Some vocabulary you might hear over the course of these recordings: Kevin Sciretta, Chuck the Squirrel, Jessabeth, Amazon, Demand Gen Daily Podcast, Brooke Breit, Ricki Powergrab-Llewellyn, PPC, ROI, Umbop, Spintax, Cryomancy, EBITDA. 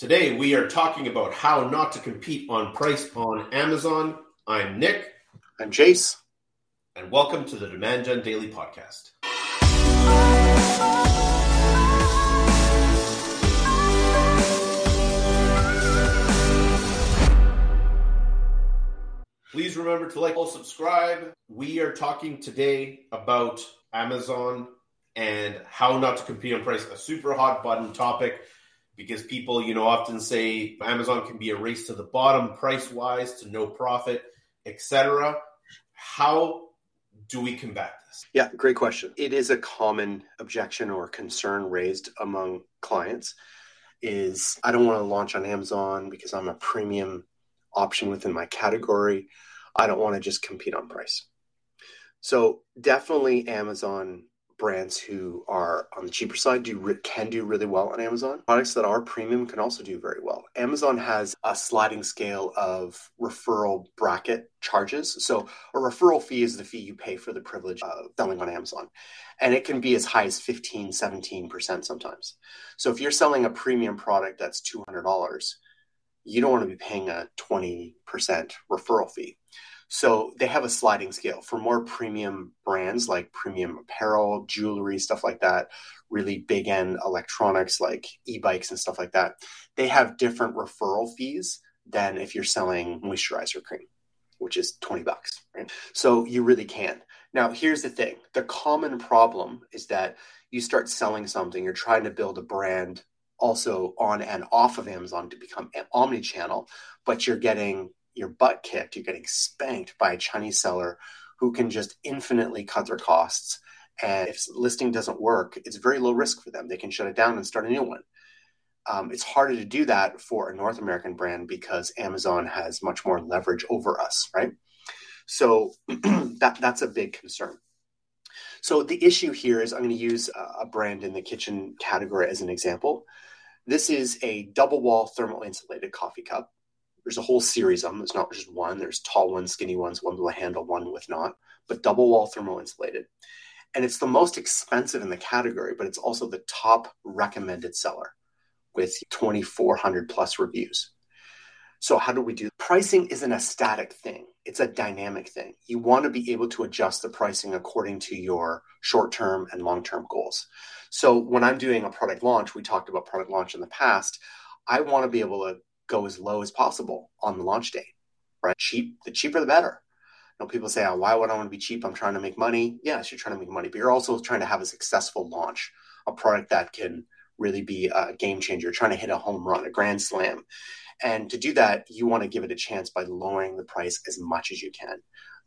Today, we are talking about how not to compete on price on Amazon. I'm Nick. I'm Chase. And welcome to the Demand Gen Daily Podcast. Please remember to like, follow, subscribe. We are talking today about Amazon and how not to compete on price, a super hot button topic. Because people, often say Amazon can be a race to the bottom price-wise, to no profit, etc. How do we combat this? Yeah, great question. It is a common objection or concern raised among clients is, I don't want to launch on Amazon because I'm a premium option within my category. I don't want to just compete on price. So definitely Amazon brands who are on the cheaper side can do really well on Amazon. Products that are premium can also do very well. Amazon has a sliding scale of referral bracket charges. So a referral fee is the fee you pay for the privilege of selling on Amazon. And it can be as high as 15, 17% sometimes. So if you're selling a premium product that's $200, you don't want to be paying a 20% referral fee. So they have a sliding scale for more premium brands like premium apparel, jewelry, stuff like that, really big end electronics like e-bikes and stuff like that. They have different referral fees than if you're selling moisturizer cream, which is $20, right? So you really can. Now, here's the thing. The common problem is that you start selling something, you're trying to build a brand also on and off of Amazon to become an omni-channel, but you're getting your butt kicked, you're getting spanked by a Chinese seller who can just infinitely cut their costs. And if listing doesn't work, it's very low risk for them. They can shut it down and start a new one. It's harder to do that for a North American brand because Amazon has much more leverage over us, right? So that's a big concern. So the issue here is, I'm going to use a brand in the kitchen category as an example. This is a double wall thermal insulated coffee cup. There's a whole series of them. It's not just one. There's tall ones, skinny ones, one with a handle, one with not, but double wall thermal insulated. And it's the most expensive in the category, but it's also the top recommended seller with 2,400 plus reviews. So how do we do? Pricing isn't a static thing. It's a dynamic thing. You want to be able to adjust the pricing according to your short-term and long-term goals. So when I'm doing a product launch, we talked about product launch in the past. I want to be able to go as low as possible on the launch day, right? The cheaper, the better. You know, people say, oh, why would I want to be cheap? I'm trying to make money. Yes, you're trying to make money, but you're also trying to have a successful launch, a product that can really be a game changer. You're trying to hit a home run, a grand slam. And to do that, you want to give it a chance by lowering the price as much as you can.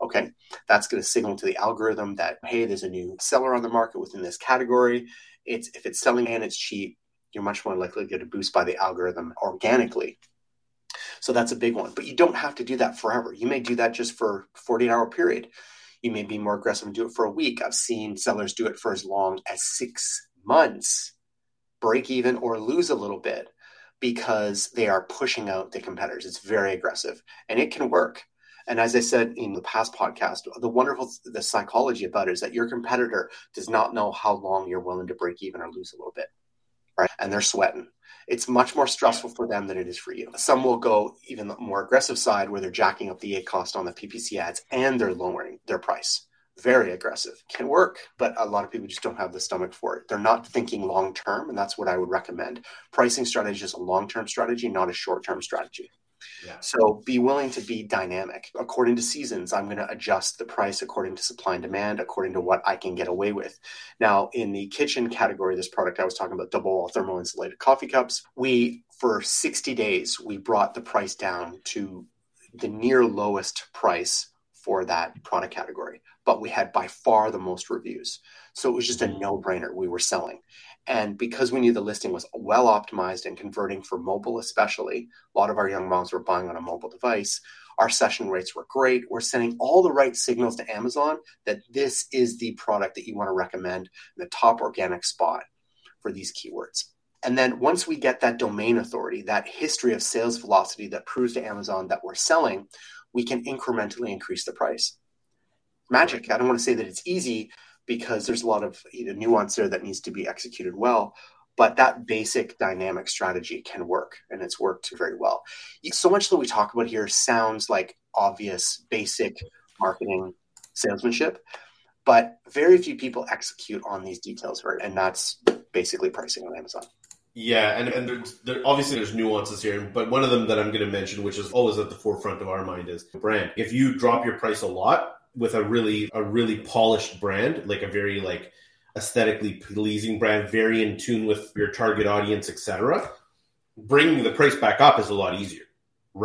Okay. That's going to signal to the algorithm that, hey, there's a new seller on the market within this category. If it's selling and it's cheap, you're much more likely to get a boost by the algorithm organically. So that's a big one. But you don't have to do that forever. You may do that just for a 48-hour period. You may be more aggressive and do it for a week. I've seen sellers do it for as long as 6 months, break even or lose a little bit because they are pushing out the competitors. It's very aggressive and it can work. And as I said in the past podcast, the psychology about it is that your competitor does not know how long you're willing to break even or lose a little bit. Right? And they're sweating. It's much more stressful for them than it is for you. Some will go even the more aggressive side where they're jacking up the ad cost on the PPC ads and they're lowering their price. Very aggressive. Can work, but a lot of people just don't have the stomach for it. They're not thinking long-term, and that's what I would recommend. Pricing strategy is a long-term strategy, not a short-term strategy. Yeah. So be willing to be dynamic. According to seasons, I'm going to adjust the price according to supply and demand, according to what I can get away with. Now, in the kitchen category, this product I was talking about, double wall thermal insulated coffee cups, for 60 days, we brought the price down to the near lowest price for that product category, but we had by far the most reviews. So it was just a no-brainer we were selling. And because we knew the listing was well optimized and converting for mobile, especially, a lot of our young moms were buying on a mobile device. Our session rates were great. We're sending all the right signals to Amazon that this is the product that you want to recommend in the top organic spot for these keywords. And then once we get that domain authority, that history of sales velocity that proves to Amazon that we're selling, we can incrementally increase the price. Magic. I don't want to say that it's easy because there's a lot of nuance there that needs to be executed well, But that basic dynamic strategy can work, and it's worked very well. So much that we talk about here sounds like obvious, basic marketing salesmanship, but very few people execute on these details, right? And that's basically pricing on Amazon. Yeah, and obviously there's nuances here, but one of them that I'm going to mention, which is always at the forefront of our mind, is brand. If you drop your price a lot with a really polished brand, like a very like aesthetically pleasing brand, very in tune with your target audience, etc., bringing the price back up is a lot easier.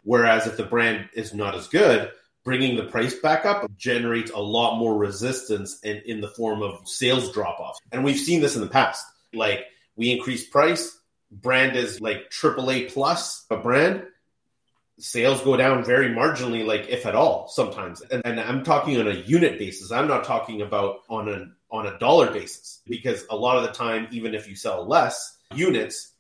Whereas if the brand is not as good, bringing the price back up generates a lot more resistance in the form of sales drop-off. And we've seen this in the past. Like, we increase price, brand is like AAA plus a brand, sales go down very marginally, like if at all sometimes. And I'm talking on a unit basis. I'm not talking about on a dollar basis, because a lot of the time, even if you sell less units,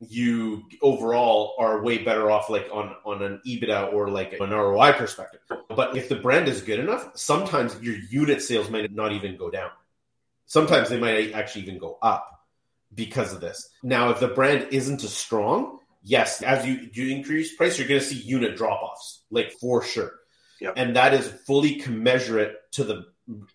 you overall are way better off like on an EBITDA or like an ROI perspective. But if the brand is good enough, sometimes your unit sales might not even go down. Sometimes they might actually even go up because of this. Now, if the brand isn't as strong, yes, as you increase price, you're going to see unit drop-offs, like for sure. Yep. And that is fully commensurate to the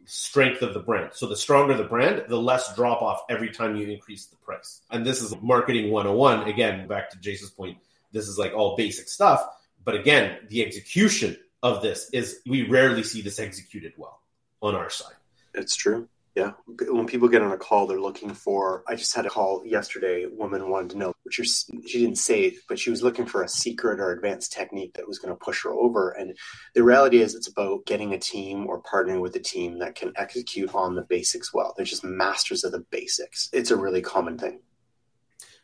strength of the brand. So the stronger the brand, the less drop off every time you increase the price. And this is marketing 101. Again, back to Jason's point, this is like all basic stuff. But again, the execution of this is, we rarely see this executed well on our side. It's true. Yeah. When people get on a call, they're looking for, I just had a call yesterday, a woman wanted to know, which she didn't say it, but she was looking for a secret or advanced technique that was going to push her over. And the reality is, it's about getting a team or partnering with a team that can execute on the basics well. They're just masters of the basics. It's a really common thing.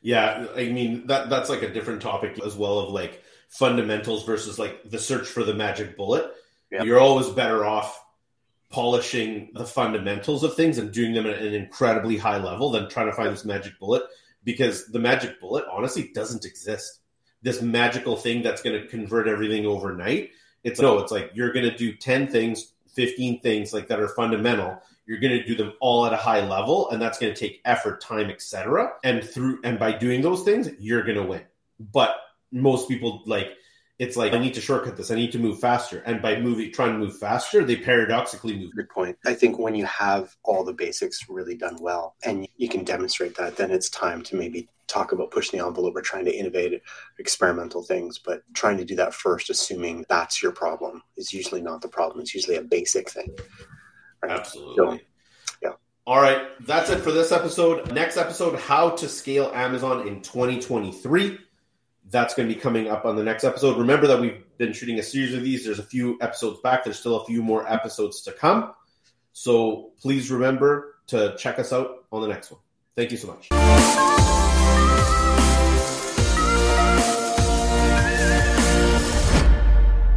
Yeah. I mean, that's like a different topic as well, of like fundamentals versus like the search for the magic bullet. Yeah. You're always better off polishing the fundamentals of things and doing them at an incredibly high level than trying to find this magic bullet, because the magic bullet honestly doesn't exist. This magical thing that's going to convert everything overnight. It's like, you're going to do 10 things, 15 things like that are fundamental. You're going to do them all at a high level, and that's going to take effort, time, etc. And by doing those things, you're going to win. But most people it's like, I need to shortcut this. I need to move faster. And by trying to move faster, they paradoxically move. Good point. I think when you have all the basics really done well and you can demonstrate that, then it's time to maybe talk about pushing the envelope or trying to innovate experimental things. But trying to do that first, assuming that's your problem, is usually not the problem. It's usually a basic thing. Right? Absolutely. So, yeah. All right. That's it for this episode. Next episode, how to scale Amazon in 2023. That's going to be coming up on the next episode. Remember that we've been shooting a series of these. There's a few episodes back. There's still a few more episodes to come. So please remember to check us out on the next one. Thank you so much.